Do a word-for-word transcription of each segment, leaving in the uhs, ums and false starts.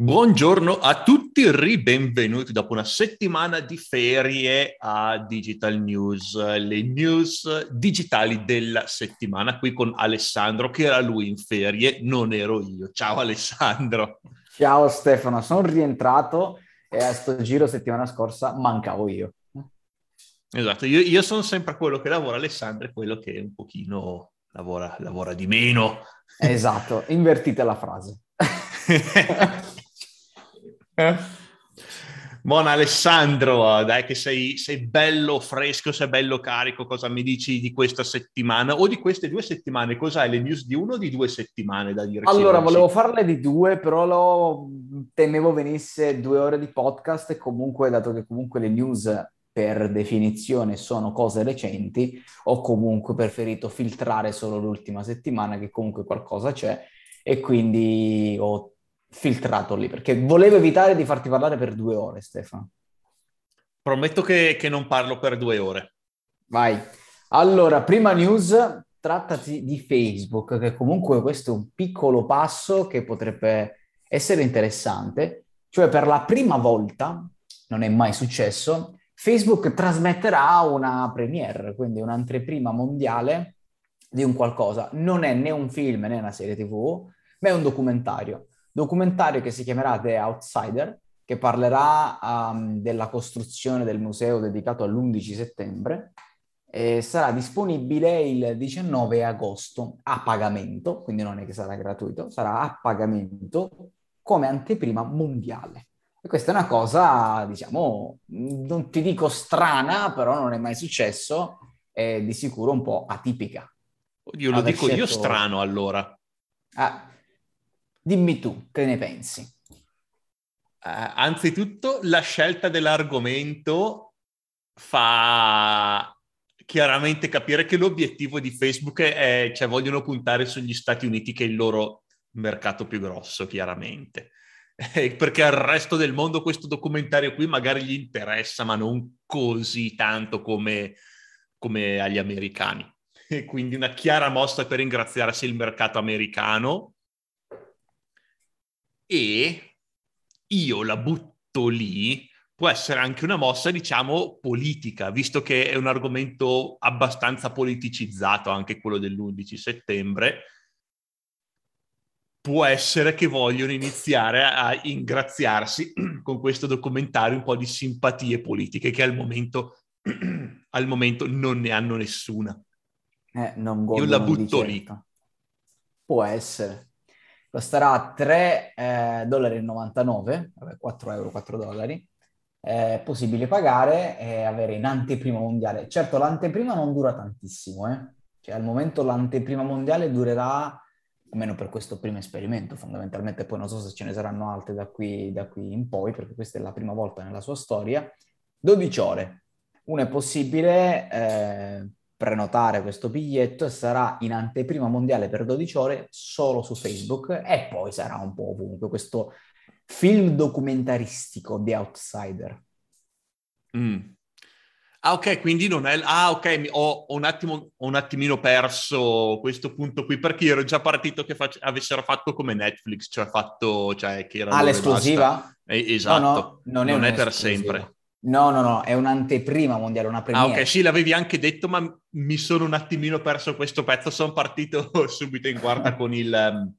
Buongiorno a tutti, ribenvenuti dopo una settimana di ferie a Digital News, le news digitali della settimana, qui con Alessandro, che era lui in ferie, non ero io. Ciao Alessandro. Ciao Stefano, sono rientrato e a sto giro settimana scorsa mancavo io. Esatto, io, io sono sempre quello che lavora, Alessandro è quello che un pochino lavora, lavora di meno. Esatto, invertite la frase. Buona Alessandro, dai che sei, sei bello fresco, sei bello carico, cosa mi dici di questa settimana o di queste due settimane? Cosa hai, le news di uno o di due settimane da dire? Allora, volevo farle di due, però lo... temevo venisse due ore di podcast e comunque, dato che comunque le news per definizione sono cose recenti, ho comunque preferito filtrare solo l'ultima settimana che comunque qualcosa c'è e quindi ho filtrato lì, perché volevo evitare di farti parlare per due ore, Stefano. Prometto che, che non parlo per due ore. Vai. Allora, prima news, trattasi di Facebook, che comunque questo è un piccolo passo che potrebbe essere interessante. Cioè, per la prima volta, non è mai successo, Facebook trasmetterà una premiere, quindi un'anteprima mondiale di un qualcosa. Non è né un film né una serie tivù, ma è un documentario. documentario che si chiamerà The Outsider, che parlerà um, della costruzione del museo dedicato all'undici settembre e sarà disponibile il diciannove agosto a pagamento, quindi non è che sarà gratuito, sarà a pagamento come anteprima mondiale. E questa è una cosa, diciamo, non ti dico strana, però non è mai successo, è di sicuro un po' atipica. Oddio, lo dico io strano allora. Ah, dimmi tu, che ne pensi? Uh, anzitutto, la scelta dell'argomento fa chiaramente capire che l'obiettivo di Facebook è, cioè, vogliono puntare sugli Stati Uniti, che è il loro mercato più grosso, chiaramente. Eh, perché al resto del mondo questo documentario qui magari gli interessa, ma non così tanto come, come agli americani. E quindi una chiara mossa per ringraziarsi il mercato americano. E io la butto lì, può essere anche una mossa, diciamo, politica, visto che è un argomento abbastanza politicizzato, anche quello dell'undici settembre, può essere che vogliono iniziare a ingraziarsi con questo documentario un po' di simpatie politiche, che al momento, al momento non ne hanno nessuna. Eh, non io la butto lì. Può essere. Costerà tre dollari e novantanove, quattro euro, quattro dollari, è possibile pagare e avere in anteprima mondiale. Certo, l'anteprima non dura tantissimo, eh? Cioè, al momento l'anteprima mondiale durerà, almeno per questo primo esperimento, fondamentalmente, poi non so se ce ne saranno altre da qui, da qui in poi, perché questa è la prima volta nella sua storia, dodici ore. Uno è possibile... Eh, prenotare questo biglietto e sarà in anteprima mondiale per dodici ore solo su Facebook e poi sarà un po' ovunque questo film documentaristico The Outsider. Mm. Ah ok, quindi non è... Ah ok, ho, ho un attimo, ho un attimino perso questo punto qui perché ero già partito che fac... avessero fatto come Netflix, cioè fatto... Cioè, che era ah, l'esclusiva? Eh, esatto, no, no, non è, non è per sempre. No, no, no, è un'anteprima mondiale, una premiere. Ah, ok, sì, l'avevi anche detto, ma mi sono un attimino perso questo pezzo, sono partito subito in quarta con il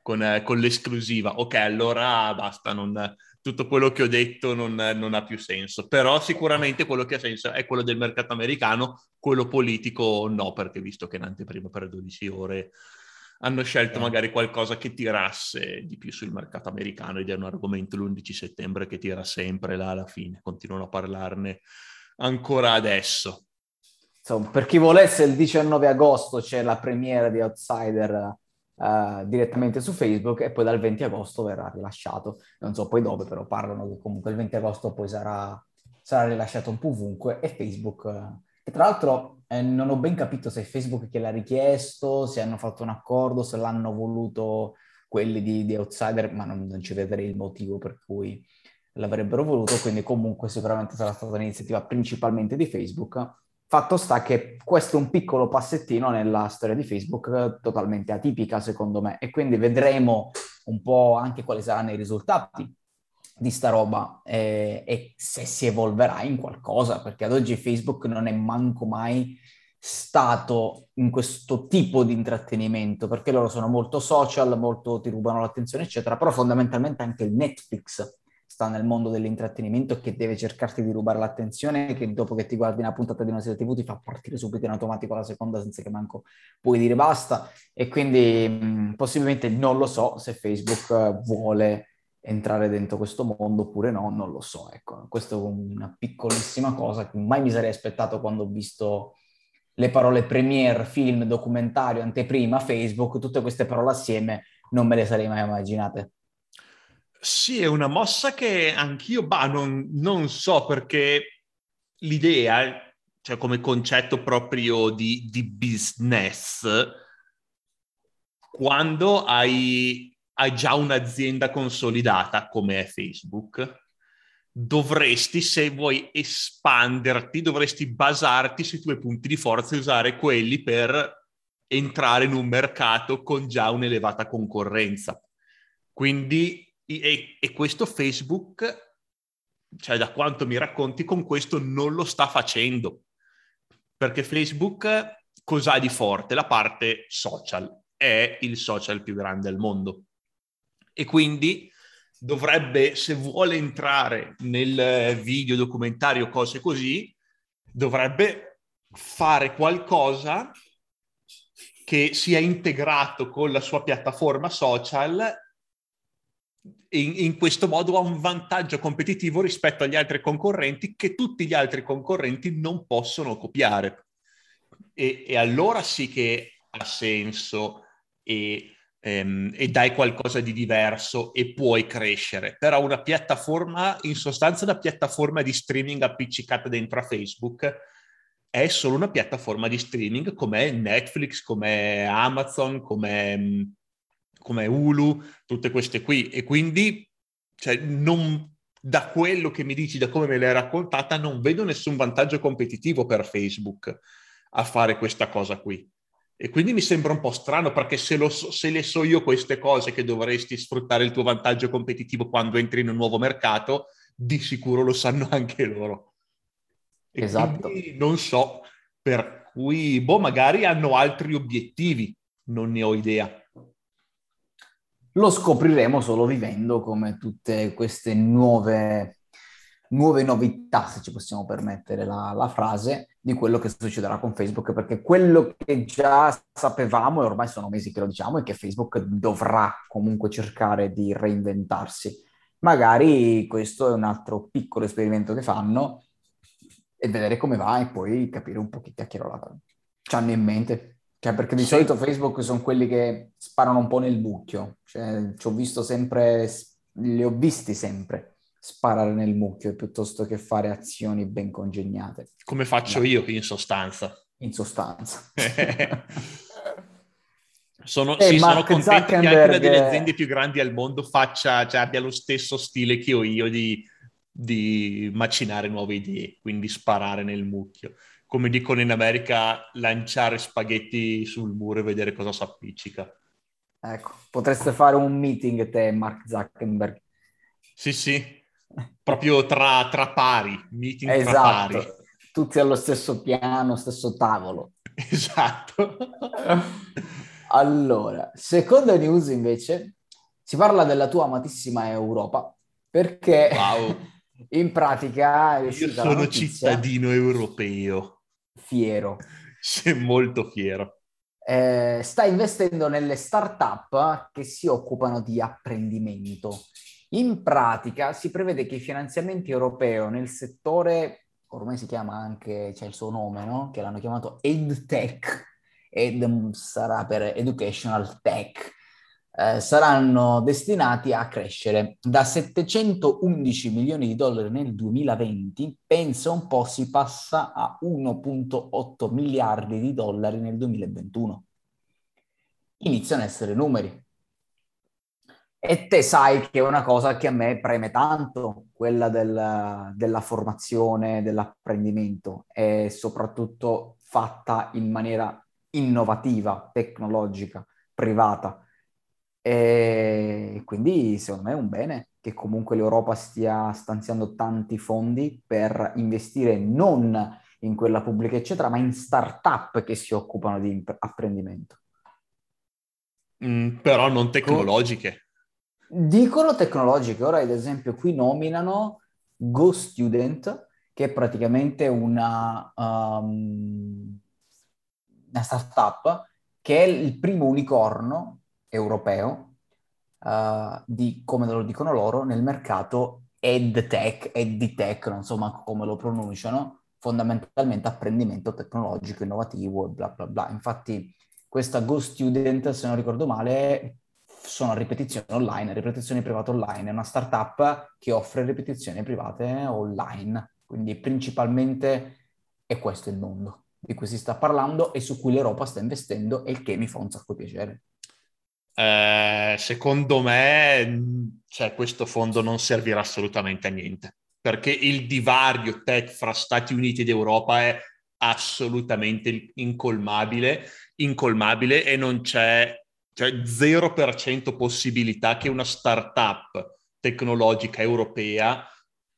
con, con l'esclusiva. Ok, allora basta, non, tutto quello che ho detto non, non ha più senso, però sicuramente quello che ha senso è quello del mercato americano, quello politico no, perché visto che è un'anteprima per dodici ore hanno scelto magari qualcosa che tirasse di più sul mercato americano ed è un argomento l'undici settembre che tira sempre là alla fine, continuano a parlarne ancora adesso. Insomma, per chi volesse il diciannove agosto c'è la premiera di Outsider uh, direttamente su Facebook e poi dal venti agosto verrà rilasciato, non so poi dove, però parlano che comunque il venti agosto poi sarà, sarà rilasciato un po' ovunque e Facebook... Uh, E tra l'altro eh, non ho ben capito se è Facebook che l'ha richiesto, se hanno fatto un accordo, se l'hanno voluto quelli di, di Outsider, ma non, non ci vedrei il motivo per cui l'avrebbero voluto, quindi comunque sicuramente sarà stata un'iniziativa principalmente di Facebook. Fatto sta che questo è un piccolo passettino nella storia di Facebook totalmente atipica secondo me e quindi vedremo un po' anche quali saranno i risultati di sta roba eh, e se si evolverà in qualcosa, perché ad oggi Facebook non è manco mai stato in questo tipo di intrattenimento, perché loro sono molto social, molto ti rubano l'attenzione eccetera, però fondamentalmente anche il Netflix sta nel mondo dell'intrattenimento che deve cercarti di rubare l'attenzione, che dopo che ti guardi una puntata di una serie tivù ti fa partire subito in automatico la seconda senza che manco puoi dire basta, e quindi mh, possibilmente non lo so se Facebook vuole entrare dentro questo mondo oppure no, non lo so, ecco, questa è una piccolissima cosa che mai mi sarei aspettato quando ho visto le parole premiere, film, documentario, anteprima, Facebook, tutte queste parole assieme non me le sarei mai immaginate. Sì, è una mossa che anch'io, bah, non, non so, perché l'idea, cioè come concetto proprio di, di business, quando hai, hai già un'azienda consolidata come è Facebook, dovresti, se vuoi espanderti, dovresti basarti sui tuoi punti di forza e usare quelli per entrare in un mercato con già un'elevata concorrenza. Quindi, e, e questo Facebook, cioè da quanto mi racconti, con questo non lo sta facendo. Perché Facebook cos'ha di forte? La parte social. È il social più grande al mondo. E quindi dovrebbe, se vuole entrare nel video, documentario, cose così, dovrebbe fare qualcosa che sia integrato con la sua piattaforma social e in, in questo modo ha un vantaggio competitivo rispetto agli altri concorrenti che tutti gli altri concorrenti non possono copiare. E, e allora sì che ha senso e... e dai qualcosa di diverso e puoi crescere, però una piattaforma, in sostanza una piattaforma di streaming appiccicata dentro a Facebook è solo una piattaforma di streaming come Netflix, come Amazon, come come Hulu, tutte queste qui, e quindi cioè, non, da quello che mi dici, da come me l'hai raccontata, non vedo nessun vantaggio competitivo per Facebook a fare questa cosa qui. E quindi mi sembra un po' strano, perché se, lo so, se le so io queste cose che dovresti sfruttare il tuo vantaggio competitivo quando entri in un nuovo mercato, di sicuro lo sanno anche loro. E esatto. Non so, per cui, boh, magari hanno altri obiettivi, non ne ho idea. Lo scopriremo solo vivendo, come tutte queste nuove... nuove novità, se ci possiamo permettere la, la frase, di quello che succederà con Facebook, perché quello che già sapevamo, e ormai sono mesi che lo diciamo, è che Facebook dovrà comunque cercare di reinventarsi. Magari questo è un altro piccolo esperimento che fanno e vedere come va e poi capire un po' che cacchierolata ci hanno in mente. Cioè, perché di solito Facebook sono quelli che sparano un po' nel bucchio. Cioè, ci ho visto sempre, li ho visti sempre sparare nel mucchio piuttosto che fare azioni ben congegnate. Come faccio no. io, in sostanza. In sostanza. sono, sì, sono contento che anche una delle aziende più grandi al mondo faccia, cioè, abbia lo stesso stile che ho io di, di macinare nuove idee, quindi sparare nel mucchio. Come dicono in America, lanciare spaghetti sul muro e vedere cosa si appiccica. Ecco, potreste fare un meeting te, Mark Zuckerberg. Sì, sì. Proprio tra, tra pari, meeting esatto. tra pari. Tutti allo stesso piano, stesso tavolo. Esatto. Allora, seconda news invece, si parla della tua amatissima Europa, perché wow. in pratica è uscita la notizia. Io sono cittadino europeo. Fiero. Sei molto fiero. Eh, sta investendo nelle start-up che si occupano di apprendimento. In pratica si prevede che i finanziamenti europei nel settore, ormai si chiama anche, c'è il suo nome, no? Che l'hanno chiamato EdTech, ed sarà per Educational Tech, eh, saranno destinati a crescere. Da settecentoundici milioni di dollari nel duemilaventi, pensa un po', si passa a uno virgola otto miliardi di dollari nel duemilaventuno. Iniziano ad essere numeri. E te sai che è una cosa che a me preme tanto, quella del, della formazione, dell'apprendimento, e soprattutto fatta in maniera innovativa, tecnologica, privata. E quindi secondo me è un bene che comunque l'Europa stia stanziando tanti fondi per investire non in quella pubblica eccetera, ma in start-up che si occupano di imp- apprendimento. Mm, però non tecnologiche. Dicono tecnologiche. Ora ad esempio qui nominano GoStudent, che è praticamente una, um, una start-up che è il primo unicorno europeo, uh, di, come lo dicono loro, nel mercato EdTech, EdTech, non so manco come lo pronunciano, fondamentalmente apprendimento tecnologico, innovativo e bla bla bla. Infatti questa GoStudent, se non ricordo male, sono ripetizioni online, ripetizioni private online, è una startup che offre ripetizioni private online, quindi principalmente è questo il mondo di cui si sta parlando e su cui l'Europa sta investendo, e il che mi fa un sacco piacere. Eh, secondo me, cioè, questo fondo non servirà assolutamente a niente, perché il divario tech fra Stati Uniti ed Europa è assolutamente incolmabile, incolmabile e non c'è, cioè, zero per cento possibilità che una startup tecnologica europea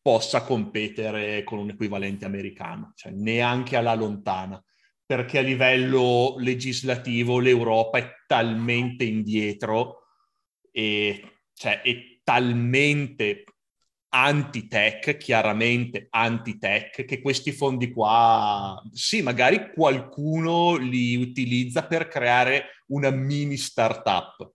possa competere con un equivalente americano, cioè neanche alla lontana. Perché a livello legislativo l'Europa è talmente indietro e cioè è talmente anti-tech, chiaramente anti-tech, che questi fondi qua, sì, magari qualcuno li utilizza per creare una mini startup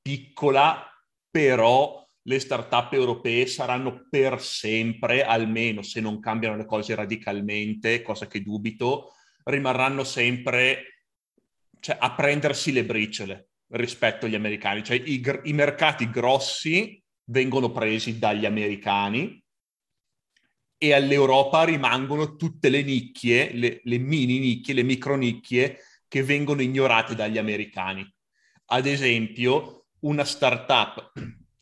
piccola, però le startup europee saranno per sempre, almeno se non cambiano le cose radicalmente, cosa che dubito, rimarranno sempre, cioè, a prendersi le briciole rispetto agli americani. Cioè i, gr- i mercati grossi vengono presi dagli americani e all'Europa rimangono tutte le nicchie, le, le mini nicchie, le micro nicchie che vengono ignorate dagli americani. Ad esempio, una startup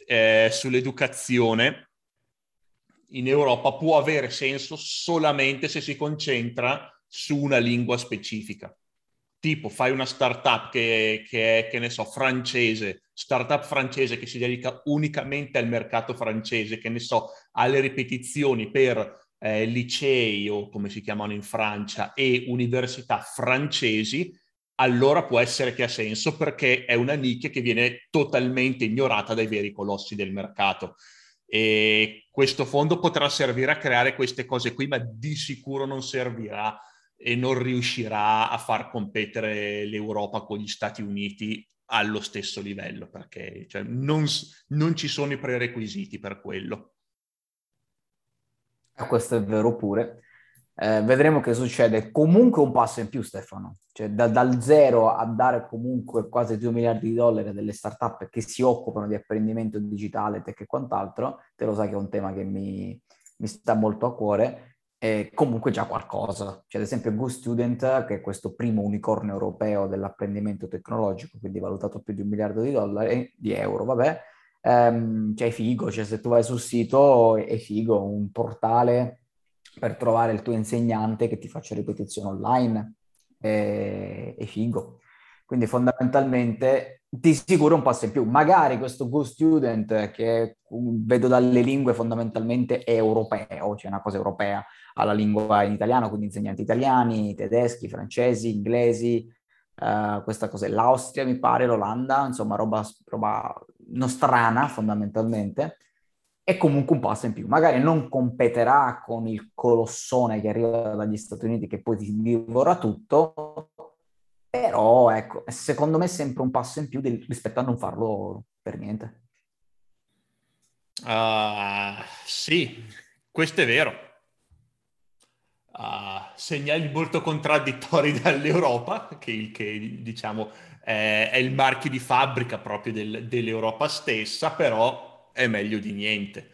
eh, sull'educazione in Europa può avere senso solamente se si concentra su una lingua specifica. Tipo fai una startup che, che è, che ne so, francese, startup francese che si dedica unicamente al mercato francese, che ne so, alle ripetizioni per eh, licei o come si chiamano in Francia e università francesi, allora può essere che ha senso, perché è una nicchia che viene totalmente ignorata dai veri colossi del mercato. E questo fondo potrà servire a creare queste cose qui, ma di sicuro non servirà e non riuscirà a far competere l'Europa con gli Stati Uniti allo stesso livello, perché cioè, non, non ci sono i prerequisiti per quello. Questo è vero pure. Eh, vedremo che succede. Comunque un passo in più, Stefano. Cioè, da, dal zero a dare comunque quasi due miliardi di dollari delle startup che si occupano di apprendimento digitale, tech e quant'altro, te lo sai che è un tema che mi, mi sta molto a cuore. E comunque già qualcosa, cioè ad esempio GoStudent, che è questo primo unicorno europeo dell'apprendimento tecnologico, quindi valutato più di un miliardo di dollari, di euro, vabbè, ehm, cioè è figo, cioè se tu vai sul sito è figo, un portale per trovare il tuo insegnante che ti faccia ripetizione online, è, è figo, quindi fondamentalmente di sicuro un passo in più. Magari questo GoStudent, che vedo dalle lingue fondamentalmente è europeo, cioè una cosa europea, ha la lingua in italiano, quindi insegnanti italiani, tedeschi, francesi, inglesi, uh, questa cosa è l'Austria mi pare, l'Olanda, insomma roba, roba nostrana fondamentalmente, è comunque un passo in più. Magari non competerà con il colossone che arriva dagli Stati Uniti che poi ti divora tutto, però ecco, secondo me è sempre un passo in più di, rispetto a non farlo per niente. Uh, sì, questo è vero. Uh, segnali molto contraddittori dall'Europa, che, che diciamo è, è il marchio di fabbrica proprio del, dell'Europa stessa, però è meglio di niente.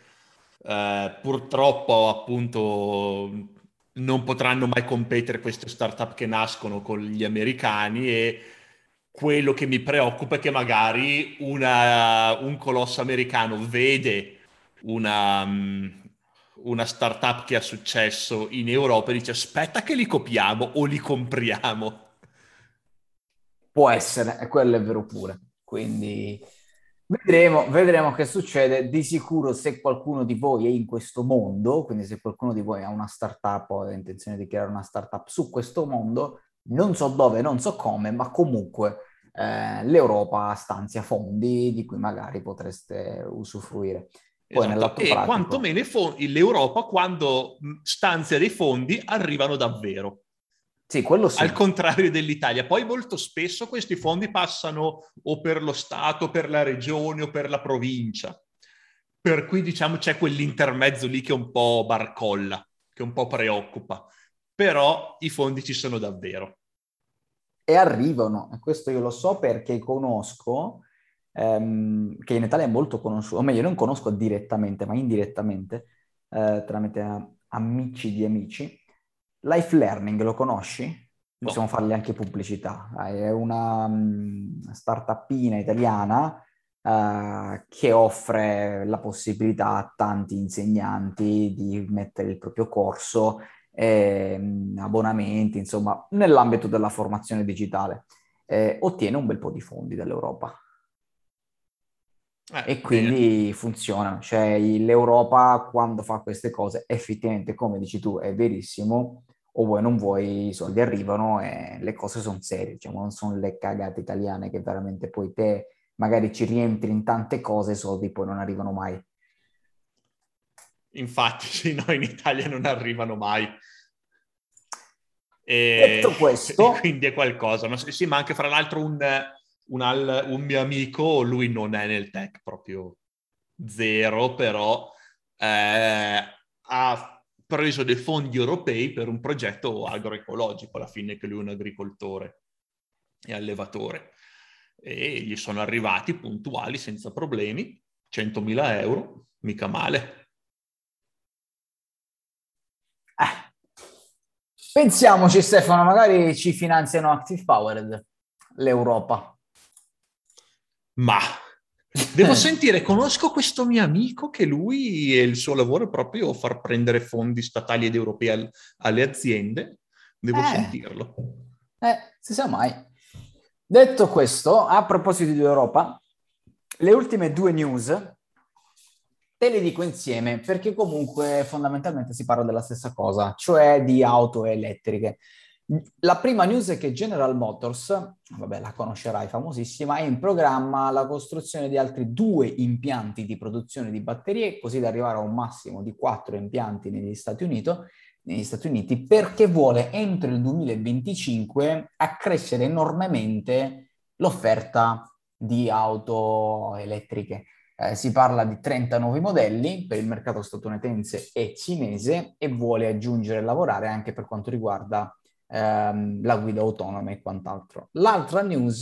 Uh, purtroppo appunto non potranno mai competere queste startup che nascono con gli americani, e quello che mi preoccupa è che magari una, un colosso americano vede una, una startup che ha successo in Europa e dice aspetta che li copiamo o li compriamo. Può essere, e quello è vero pure. Quindi Vedremo, vedremo che succede. Di sicuro, se qualcuno di voi è in questo mondo, quindi se qualcuno di voi ha una startup o ha intenzione di creare una startup su questo mondo, non so dove, non so come, ma comunque eh, l'Europa stanzia fondi di cui magari potreste usufruire. Poi, esatto. E pratico, quantomeno l'Europa quando stanzia dei fondi arrivano davvero. Sì, quello sì. Al contrario dell'Italia. Poi molto spesso questi fondi passano o per lo Stato, per la regione o per la provincia. Per cui diciamo c'è quell'intermezzo lì che è un po' barcolla, che un po' preoccupa. Però i fondi ci sono davvero. E arrivano. E questo io lo so perché conosco, ehm, che in Italia è molto conosciuto, o meglio non conosco direttamente, ma indirettamente, eh, tramite amici di amici. Life Learning, lo conosci? Possiamo oh. fargli anche pubblicità. È una startupina italiana uh, che offre la possibilità a tanti insegnanti di mettere il proprio corso, eh, abbonamenti, insomma, nell'ambito della formazione digitale. Eh, ottiene un bel po' di fondi dall'Europa. Eh, e quindi eh. funziona. Cioè l'Europa, quando fa queste cose, effettivamente, come dici tu, è verissimo. O vuoi non vuoi, i soldi arrivano e le cose sono serie, diciamo, non sono le cagate italiane che veramente poi te magari ci rientri in tante cose, i soldi poi non arrivano mai. Infatti, sì, no, in Italia non arrivano mai. E... Detto questo... E quindi è qualcosa. Ma sì, ma anche fra l'altro un, un, al, un mio amico, lui non è nel tech, proprio zero, però eh, ha... preso dei fondi europei per un progetto agroecologico, alla fine che lui è un agricoltore e allevatore, e gli sono arrivati puntuali senza problemi, centomila euro, mica male. Ah. Pensiamoci, Stefano, magari ci finanziano Active Powered, l'Europa. Ma devo sentire, conosco questo mio amico che lui e il suo lavoro è proprio far prendere fondi statali ed europei al, alle aziende. Devo eh, sentirlo. Eh, si sa mai. Detto questo, a proposito di Europa, le ultime due news te le dico insieme perché comunque fondamentalmente si parla della stessa cosa, cioè di auto elettriche. La prima news è che General Motors, vabbè la conoscerai, famosissima, è in programma la costruzione di altri due impianti di produzione di batterie, così da arrivare a un massimo di quattro impianti negli Stati Uniti, negli Stati Uniti perché vuole entro il duemilaventicinque accrescere enormemente l'offerta di auto elettriche. Eh, si parla di trenta nuovi modelli per il mercato statunitense e cinese e vuole aggiungere e lavorare anche per quanto riguarda la guida autonoma e quant'altro. L'altra news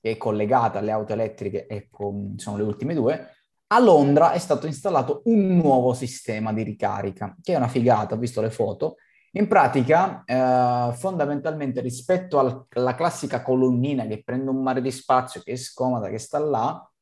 che è collegata alle auto elettriche, ecco, sono le ultime due, a Londra è stato installato un nuovo sistema di ricarica, che è una figata, ho visto le foto. In pratica, eh, fondamentalmente rispetto al, alla classica colonnina che prende un mare di spazio, che è scomoda, che sta là,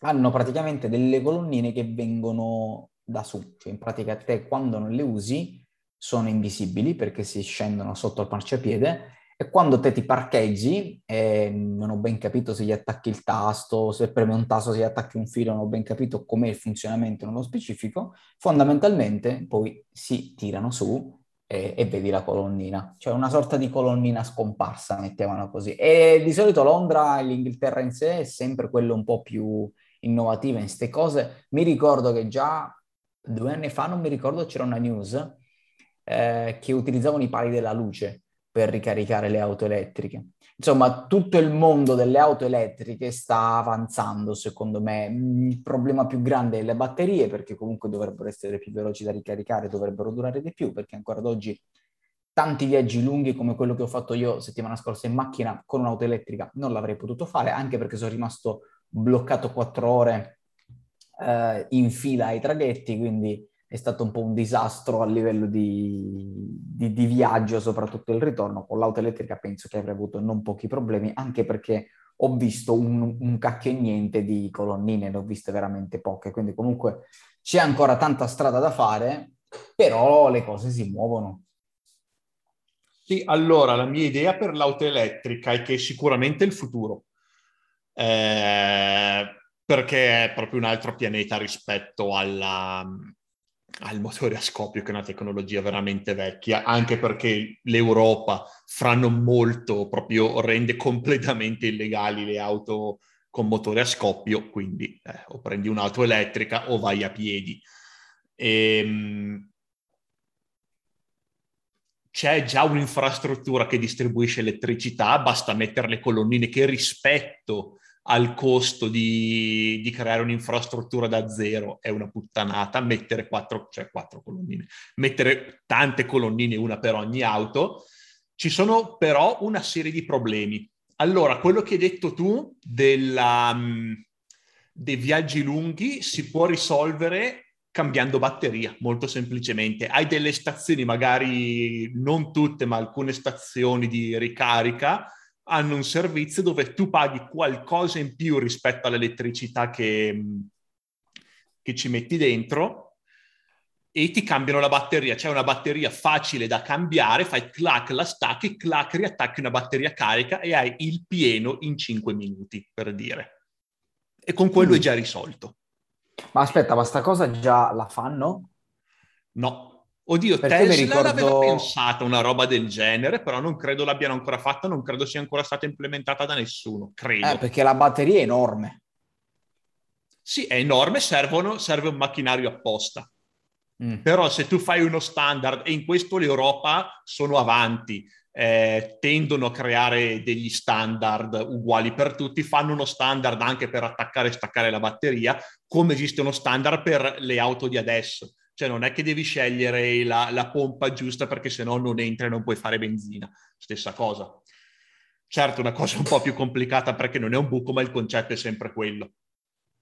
hanno praticamente delle colonnine che vengono da su. Cioè, in pratica te quando non le usi, sono invisibili perché si scendono sotto il marciapiede e quando te ti parcheggi, eh, non ho ben capito se gli attacchi il tasto, se premi un tasto, se gli attacchi un filo, non ho ben capito com'è il funzionamento nello specifico, fondamentalmente poi si tirano su e, e vedi la colonnina, cioè una sorta di colonnina scomparsa, mettiamola così. E di solito Londra e l'Inghilterra in sé è sempre quello un po' più innovativa in queste cose. Mi ricordo che già due anni fa, non mi ricordo, c'era una news Eh, che utilizzavano i pali della luce per ricaricare le auto elettriche. Insomma, tutto il mondo delle auto elettriche sta avanzando, secondo me. Il problema più grande è le batterie, perché comunque dovrebbero essere più veloci da ricaricare, dovrebbero durare di più, perché ancora ad oggi tanti viaggi lunghi come quello che ho fatto io settimana scorsa in macchina con un'auto elettrica non l'avrei potuto fare, anche perché sono rimasto bloccato quattro ore eh, in fila ai traghetti, quindi è stato un po' un disastro a livello di, di, di viaggio, soprattutto il ritorno. Con l'auto elettrica penso che avrei avuto non pochi problemi, anche perché ho visto un, un cacchio e niente di colonnine, ne ho viste veramente poche, quindi comunque c'è ancora tanta strada da fare, però le cose si muovono. Sì, allora la mia idea per l'auto elettrica è che è sicuramente il futuro. Eh... perché è proprio un altro pianeta rispetto alla, al motore a scoppio, che è una tecnologia veramente vecchia, anche perché l'Europa fra non molto proprio rende completamente illegali le auto con motore a scoppio, quindi eh, o prendi un'auto elettrica o vai a piedi. E, c'è già un'infrastruttura che distribuisce elettricità, basta mettere le colonnine che rispetto al costo di, di creare un'infrastruttura da zero è una puttanata, mettere quattro, cioè quattro colonnine, mettere tante colonnine, una per ogni auto. Ci sono però una serie di problemi. Allora, quello che hai detto tu della, dei viaggi lunghi si può risolvere cambiando batteria, molto semplicemente. Hai delle stazioni, magari non tutte, ma alcune stazioni di ricarica hanno un servizio dove tu paghi qualcosa in più rispetto all'elettricità che, che ci metti dentro e ti cambiano la batteria. C'è una batteria facile da cambiare, fai clac, la stacchi, clac, riattacchi una batteria carica e hai il pieno in cinque minuti, per dire. E con quello mm. è già risolto. Ma aspetta, ma sta cosa già la fanno? No. Oddio, perché Tesla mi ricordo... l'aveva pensata una roba del genere, però non credo l'abbiano ancora fatta, non credo sia ancora stata implementata da nessuno, credo. Eh, perché la batteria è enorme. Sì, è enorme, servono, serve un macchinario apposta. Mm. Però se tu fai uno standard, e in questo l'Europa sono avanti, eh, tendono a creare degli standard uguali per tutti, fanno uno standard anche per attaccare e staccare la batteria, come esiste uno standard per le auto di adesso. Cioè non è che devi scegliere la, la pompa giusta perché sennò non entra e non puoi fare benzina. Stessa cosa. Certo, una cosa un po' più complicata perché non è un buco, ma il concetto è sempre quello.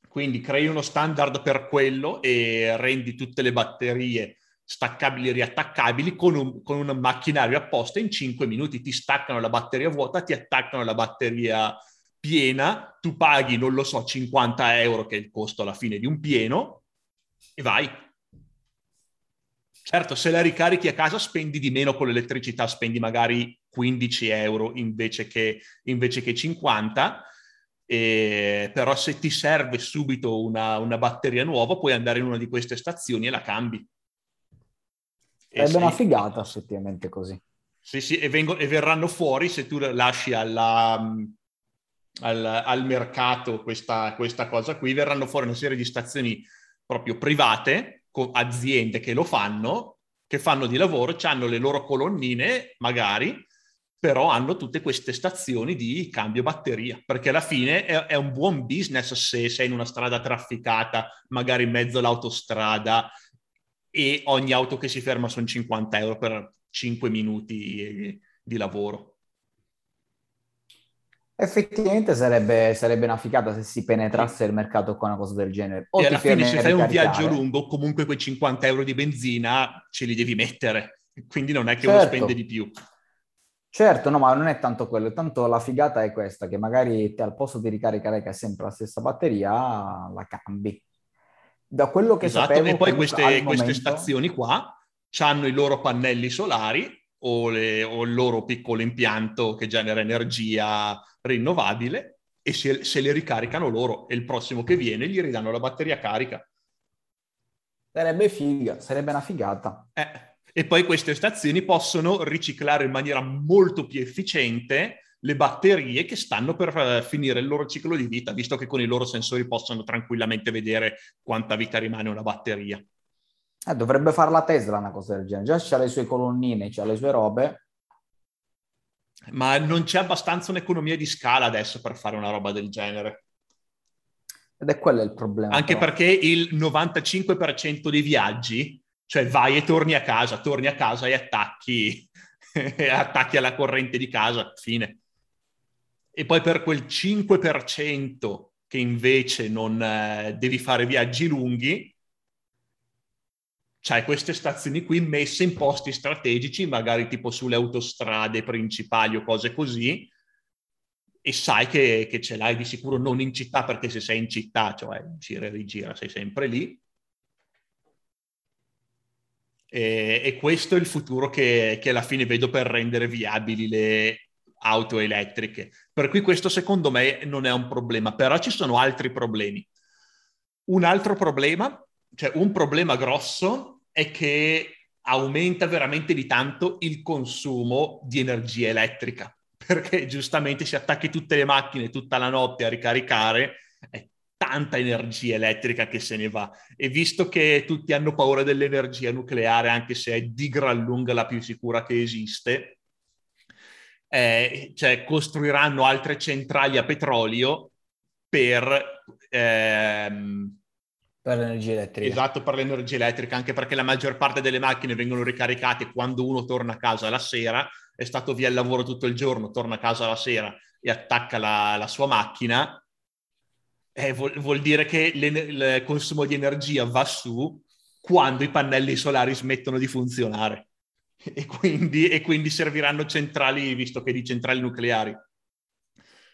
Quindi crei uno standard per quello e rendi tutte le batterie staccabili e riattaccabili con un, con un macchinario apposta. In cinque minuti ti staccano la batteria vuota, ti attaccano la batteria piena, tu paghi, non lo so, cinquanta euro che è il costo alla fine di un pieno e vai. Certo, se la ricarichi a casa spendi di meno con l'elettricità, spendi magari quindici euro invece che, invece che cinquanta, e, però se ti serve subito una, una batteria nuova puoi andare in una di queste stazioni e la cambi. Sarebbe sei... una figata effettivamente così. Sì, sì, e, vengo, e verranno fuori se tu lasci alla... Al, al mercato questa, questa cosa qui, verranno fuori una serie di stazioni proprio private, con aziende che lo fanno, che fanno di lavoro, hanno le loro colonnine magari, però hanno tutte queste stazioni di cambio batteria, perché alla fine è, è un buon business se sei in una strada trafficata, magari in mezzo all'autostrada e ogni auto che si ferma sono cinquanta euro per cinque minuti di lavoro. Effettivamente sarebbe, sarebbe una figata se si penetrasse il mercato con una cosa del genere. O e alla fine se fai un viaggio lungo comunque quei cinquanta euro di benzina ce li devi mettere, quindi non è che certo. uno spende di più. Certo, no, ma non è tanto quello, tanto la figata è questa, che magari te, al posto di ricaricare che è sempre la stessa batteria, la cambi. Da quello che esatto, sapevo... E poi queste, queste momento... stazioni qua hanno i loro pannelli solari o, le, o il loro piccolo impianto che genera energia rinnovabile e se, se le ricaricano loro e il prossimo che viene gli ridanno la batteria carica. Sarebbe figa, sarebbe una figata. Eh. E poi queste stazioni possono riciclare in maniera molto più efficiente le batterie che stanno per finire il loro ciclo di vita, visto che con i loro sensori possono tranquillamente vedere quanta vita rimane una batteria. Eh, dovrebbe fare la Tesla una cosa del genere, già c'ha le sue colonnine, c'ha le sue robe. Ma non c'è abbastanza un'economia di scala adesso per fare una roba del genere. Ed è quello il problema. Anche però. Perché il novantacinque per cento dei viaggi, cioè vai e torni a casa, torni a casa e attacchi, e attacchi alla corrente di casa, fine. E poi per quel cinque per cento che invece non eh, devi fare viaggi lunghi, c'hai queste stazioni qui messe in posti strategici, magari tipo sulle autostrade principali o cose così, e sai che, che ce l'hai di sicuro non in città, perché se sei in città, cioè gira e rigira, sei sempre lì. E, e questo è il futuro che, che alla fine vedo per rendere viabili le auto elettriche. Per cui questo secondo me non è un problema, però ci sono altri problemi. Un altro problema, cioè un problema grosso, è che aumenta veramente di tanto il consumo di energia elettrica, perché giustamente se attacchi tutte le macchine tutta la notte a ricaricare è tanta energia elettrica che se ne va. E visto che tutti hanno paura dell'energia nucleare, anche se è di gran lunga la più sicura che esiste, eh, cioè costruiranno altre centrali a petrolio per... Ehm, Per l'energia elettrica. Esatto, per l'energia elettrica, anche perché la maggior parte delle macchine vengono ricaricate quando uno torna a casa la sera, è stato via al lavoro tutto il giorno, torna a casa la sera e attacca la, la sua macchina, eh, vuol, vuol dire che il consumo di energia va su quando i pannelli solari smettono di funzionare e quindi, e quindi serviranno centrali, visto che di centrali nucleari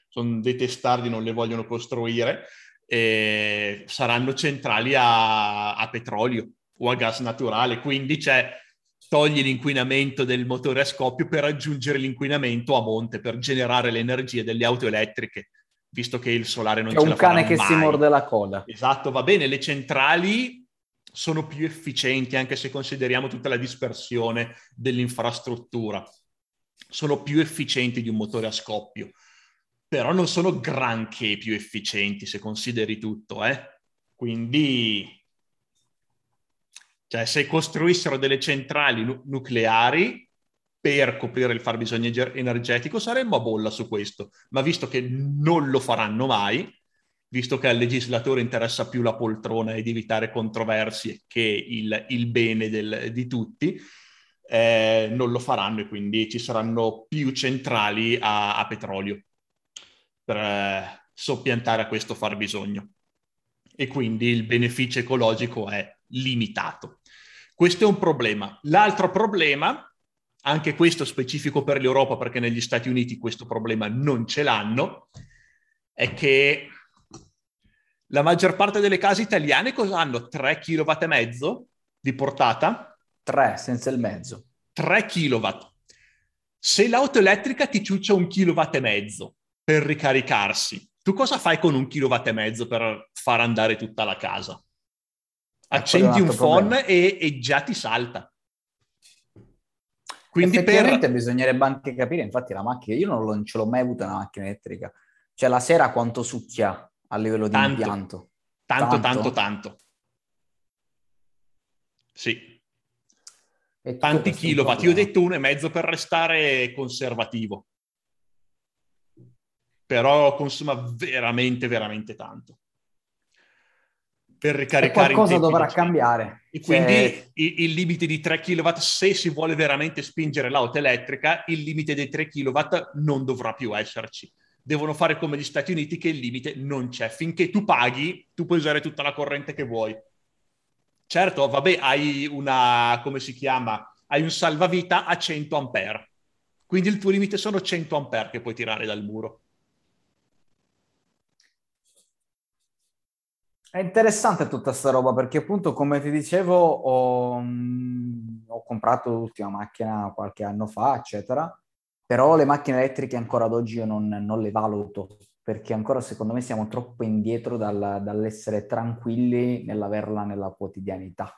sono dei testardi, non le vogliono costruire. E saranno centrali a, a petrolio o a gas naturale, quindi cioè, togli l'inquinamento del motore a scoppio per aggiungere l'inquinamento a monte, per generare le energie delle auto elettriche, visto che il solare non c'è ce la farà mai. C'è un cane che si morde la coda. Esatto, va bene, le centrali sono più efficienti, anche se consideriamo tutta la dispersione dell'infrastruttura, sono più efficienti di un motore a scoppio. Però non sono granché più efficienti se consideri tutto, eh? Quindi, cioè, se costruissero delle centrali nu- nucleari per coprire il fabbisogno energetico saremmo a bolla su questo, ma visto che non lo faranno mai, visto che al legislatore interessa più la poltrona ed evitare controversie che il, il bene del, di tutti, eh, non lo faranno e quindi ci saranno più centrali a, a petrolio per soppiantare a questo fabbisogno e quindi il beneficio ecologico è limitato. Questo è un problema. L'altro problema, anche questo specifico per l'Europa, perché negli Stati Uniti questo problema non ce l'hanno, è che la maggior parte delle case italiane cosa hanno? tre virgola cinque chilowatt di portata? tre senza il mezzo. tre chilowatt. Se l'auto elettrica ti ciuccia un chilowatt e mezzo per ricaricarsi, tu cosa fai con un kilowatt e mezzo per far andare tutta la casa? Accendi un phon e, e già ti salta. Quindi effettivamente per... bisognerebbe anche capire, infatti la macchina, io non, lo, non ce l'ho mai avuta una macchina elettrica, cioè la sera quanto succhia a livello di tanto, impianto? Tanto, tanto, tanto, tanto. Sì. E tanti kilowatt, io ho detto uno e mezzo per restare conservativo. Però consuma veramente, veramente tanto. Per ricaricare... E qualcosa dovrà cambiare. E quindi cioè... il, il limite di tre chilowatt, se si vuole veramente spingere l'auto elettrica, il limite dei tre chilowatt non dovrà più esserci. Devono fare come gli Stati Uniti, che il limite non c'è. Finché tu paghi, tu puoi usare tutta la corrente che vuoi. Certo, vabbè, hai una... come si chiama? Hai un salvavita a cento ampere. Quindi il tuo limite sono cento ampere che puoi tirare dal muro. È interessante tutta sta roba perché appunto, come ti dicevo, ho, mh, ho comprato l'ultima macchina qualche anno fa, eccetera, però le macchine elettriche ancora ad oggi io non, non le valuto, perché ancora secondo me siamo troppo indietro dal, dall'essere tranquilli nell'averla nella quotidianità,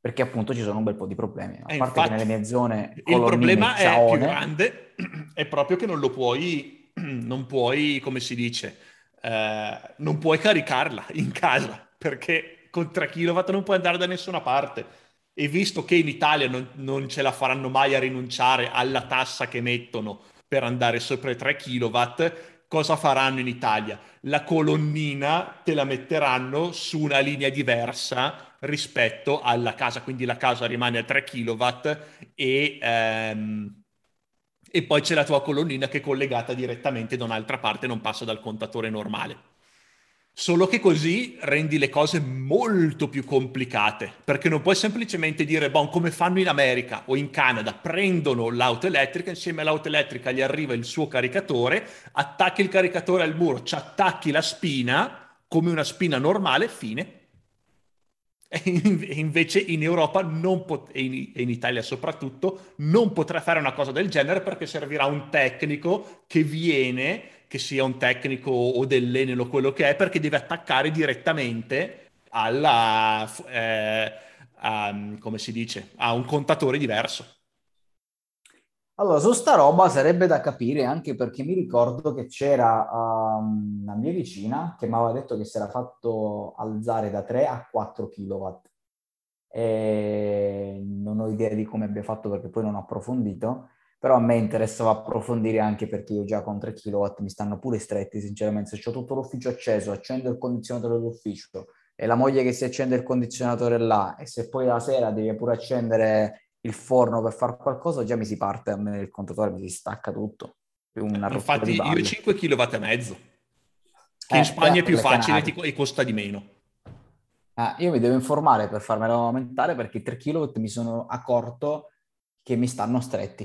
perché appunto ci sono un bel po' di problemi, a e parte infatti, che nelle mie zone il problema è ciaone, più grande è proprio che non lo puoi, non puoi, come si dice... Uh, non puoi caricarla in casa perché con tre chilowatt non puoi andare da nessuna parte e visto che in Italia non, non ce la faranno mai a rinunciare alla tassa che mettono per andare sopra i tre chilowatt, cosa faranno in Italia? La colonnina te la metteranno su una linea diversa rispetto alla casa, quindi la casa rimane a tre chilowatt e... Um, e poi c'è la tua colonnina che è collegata direttamente da un'altra parte, non passa dal contatore normale. Solo che così rendi le cose molto più complicate, perché non puoi semplicemente dire, boh, come fanno in America o in Canada, prendono l'auto elettrica, insieme all'auto elettrica gli arriva il suo caricatore, attacchi il caricatore al muro, ci attacchi la spina, come una spina normale, fine. E invece in Europa non pot- e, in, e in Italia soprattutto non potrà fare una cosa del genere, perché servirà un tecnico che viene, che sia un tecnico o dell'Enel o quello che è, perché deve attaccare direttamente alla, eh, a, come si dice, a un contatore diverso. Allora, su sta roba sarebbe da capire, anche perché mi ricordo che c'era um, una mia vicina che mi aveva detto che si era fatto alzare da tre a quattro kilowatt. E non ho idea di come abbia fatto, perché poi non ho approfondito, però a me interessava approfondire, anche perché io già con tre kilowatt mi stanno pure stretti, sinceramente. Se ho tutto l'ufficio acceso, accendo il condizionatore dell'ufficio, e la moglie che si accende il condizionatore là, e se poi la sera devi pure accendere il forno per fare qualcosa, già mi si parte, a me il contatore mi si stacca tutto. Una Infatti io cinque kilowatt e mezzo, che eh, in Spagna è più facile ti, e costa di meno. Ah, io mi devo informare per farmelo aumentare, perché i tre kilowatt mi sono accorto che mi stanno stretti.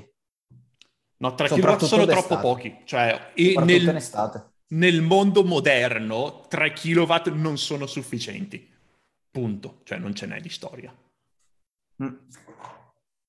No, tre kilowatt sono d'estate. Troppo pochi. Cioè, e nel, in estate. Nel mondo moderno tre kilowatt non sono sufficienti. Punto. Cioè non ce n'è di storia. Mm.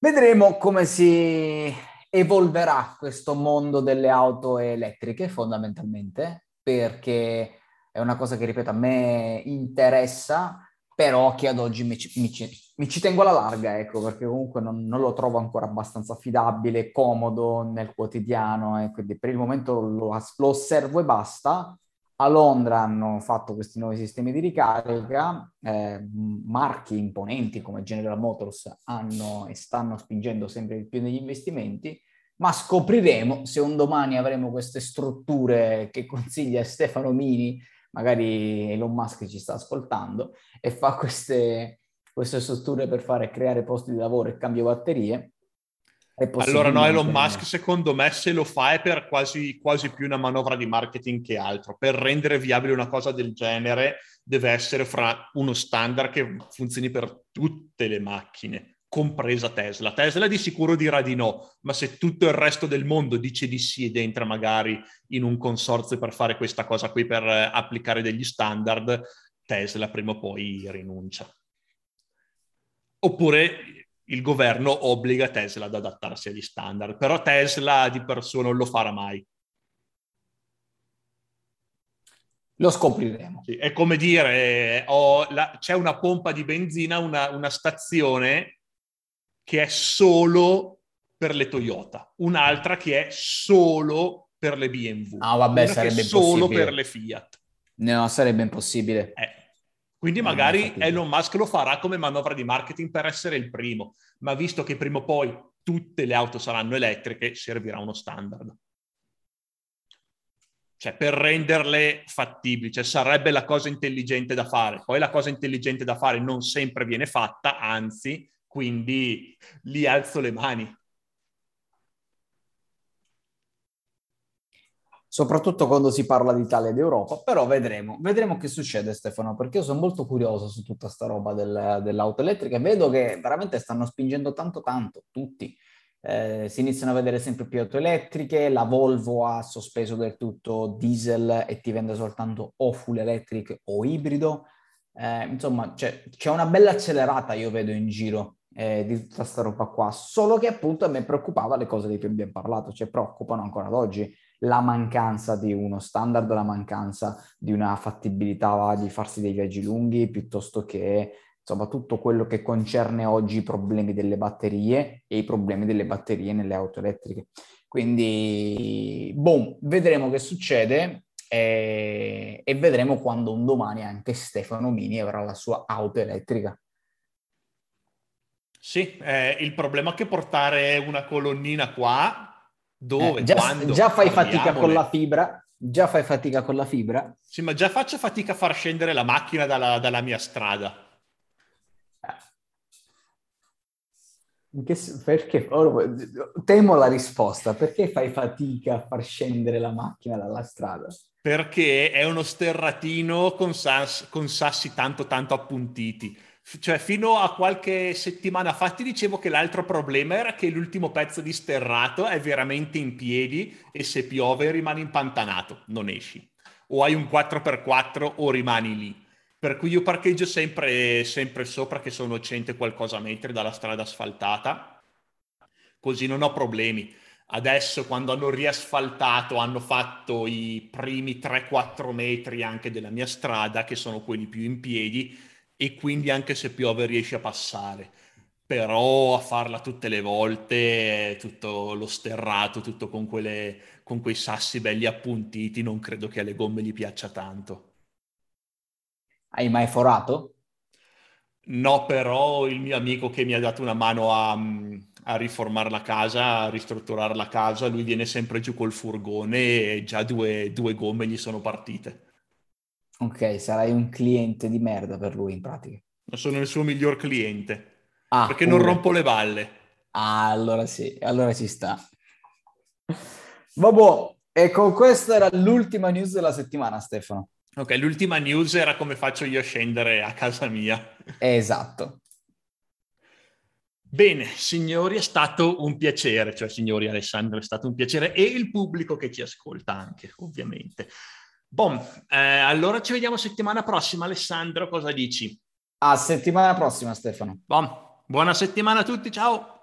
Vedremo come si evolverà questo mondo delle auto elettriche, fondamentalmente, perché è una cosa che, ripeto, a me interessa, però che ad oggi mi, mi, mi ci tengo alla larga, ecco, perché comunque non, non lo trovo ancora abbastanza affidabile, comodo nel quotidiano, e quindi per il momento lo, lo osservo e basta. A Londra hanno fatto questi nuovi sistemi di ricarica, eh, marchi imponenti come General Motors hanno e stanno spingendo sempre di più negli investimenti, ma scopriremo se un domani avremo queste strutture che consiglia Stefano Mini, magari Elon Musk ci sta ascoltando e fa queste, queste strutture per fare creare posti di lavoro e cambio batterie. Allora no, Elon Musk secondo me se lo fa è per quasi, quasi più una manovra di marketing che altro. Per rendere viabile una cosa del genere deve essere fra uno standard che funzioni per tutte le macchine, compresa Tesla. Tesla di sicuro dirà di no, ma se tutto il resto del mondo dice di sì ed entra magari in un consorzio per fare questa cosa qui, per applicare degli standard, Tesla prima o poi rinuncia. Oppure il governo obbliga Tesla ad adattarsi agli standard, però Tesla di per sé non lo farà mai. Lo scopriremo. Sì, è come dire, ho la, c'è una pompa di benzina, una, una stazione che è solo per le Toyota, un'altra che è solo per le B M W, ah, vabbè, sarebbe solo per le Fiat. No, sarebbe impossibile. Eh. Quindi magari Elon Musk lo farà come manovra di marketing per essere il primo, ma visto che prima o poi tutte le auto saranno elettriche, servirà uno standard. Cioè per renderle fattibili, cioè sarebbe la cosa intelligente da fare. Poi la cosa intelligente da fare non sempre viene fatta, anzi, quindi lì alzo le mani. Soprattutto quando si parla di Italia ed Europa, però vedremo, vedremo che succede, Stefano, perché io sono molto curioso su tutta sta roba del, dell'auto elettrica. Vedo che veramente stanno spingendo tanto tanto, tutti. Eh, si iniziano a vedere sempre più auto elettriche, la Volvo ha sospeso del tutto diesel e ti vende soltanto o full electric o ibrido. Eh, insomma, c'è, c'è una bella accelerata, io vedo in giro, eh, di tutta sta roba qua, solo che appunto a me preoccupava le cose di cui abbiamo parlato, cioè preoccupano ancora ad oggi. La mancanza di uno standard, la mancanza di una fattibilità di farsi dei viaggi lunghi, piuttosto che insomma tutto quello che concerne oggi i problemi delle batterie e i problemi delle batterie nelle auto elettriche. Quindi, boh, vedremo che succede e, e vedremo quando un domani anche Stefano Mini avrà la sua auto elettrica. Sì, eh, il problema è che portare una colonnina qua... Dove? Eh, già, quando? Già fai Parliamole. fatica con la fibra, già fai fatica con la fibra. Sì, ma già faccio fatica a far scendere la macchina dalla, dalla mia strada. Che, perché? Temo la risposta. Perché fai fatica a far scendere la macchina dalla strada? Perché è uno sterratino con, sas, con sassi tanto tanto appuntiti. Cioè fino a qualche settimana fa ti dicevo che l'altro problema era che l'ultimo pezzo di sterrato è veramente in piedi e se piove rimani impantanato, non esci. O hai un quattro per quattro o rimani lì. per cui io parcheggio sempre, sempre sopra, che sono cento e qualcosa metri dalla strada asfaltata, così non ho problemi. Adesso, quando hanno riasfaltato, hanno fatto i primi tre quattro metri anche della mia strada, che sono quelli più in piedi, e quindi anche se piove riesci a passare. Però a farla tutte le volte, tutto lo sterrato, tutto con, quelle, con quei sassi belli appuntiti, non credo che alle gomme gli piaccia tanto. Hai mai forato? No, però il mio amico che mi ha dato una mano a, a riformare la casa, a ristrutturare la casa, lui viene sempre giù col furgone e già due, due gomme gli sono partite. Ok, sarai un cliente di merda per lui in pratica. Sono il suo miglior cliente. Ah, perché pure. Non rompo le balle. Ah, allora sì, allora ci sta. Vabbè, ecco, questa era l'ultima news della settimana, Stefano. Ok, l'ultima news era come faccio io a scendere a casa mia. Esatto. Bene, signori, è stato un piacere, cioè signori, Alessandro, è stato un piacere, e il pubblico che ci ascolta anche, ovviamente. Bom, eh, allora ci vediamo settimana prossima, Alessandro, cosa dici? A settimana prossima, Stefano. Buona settimana a tutti, ciao!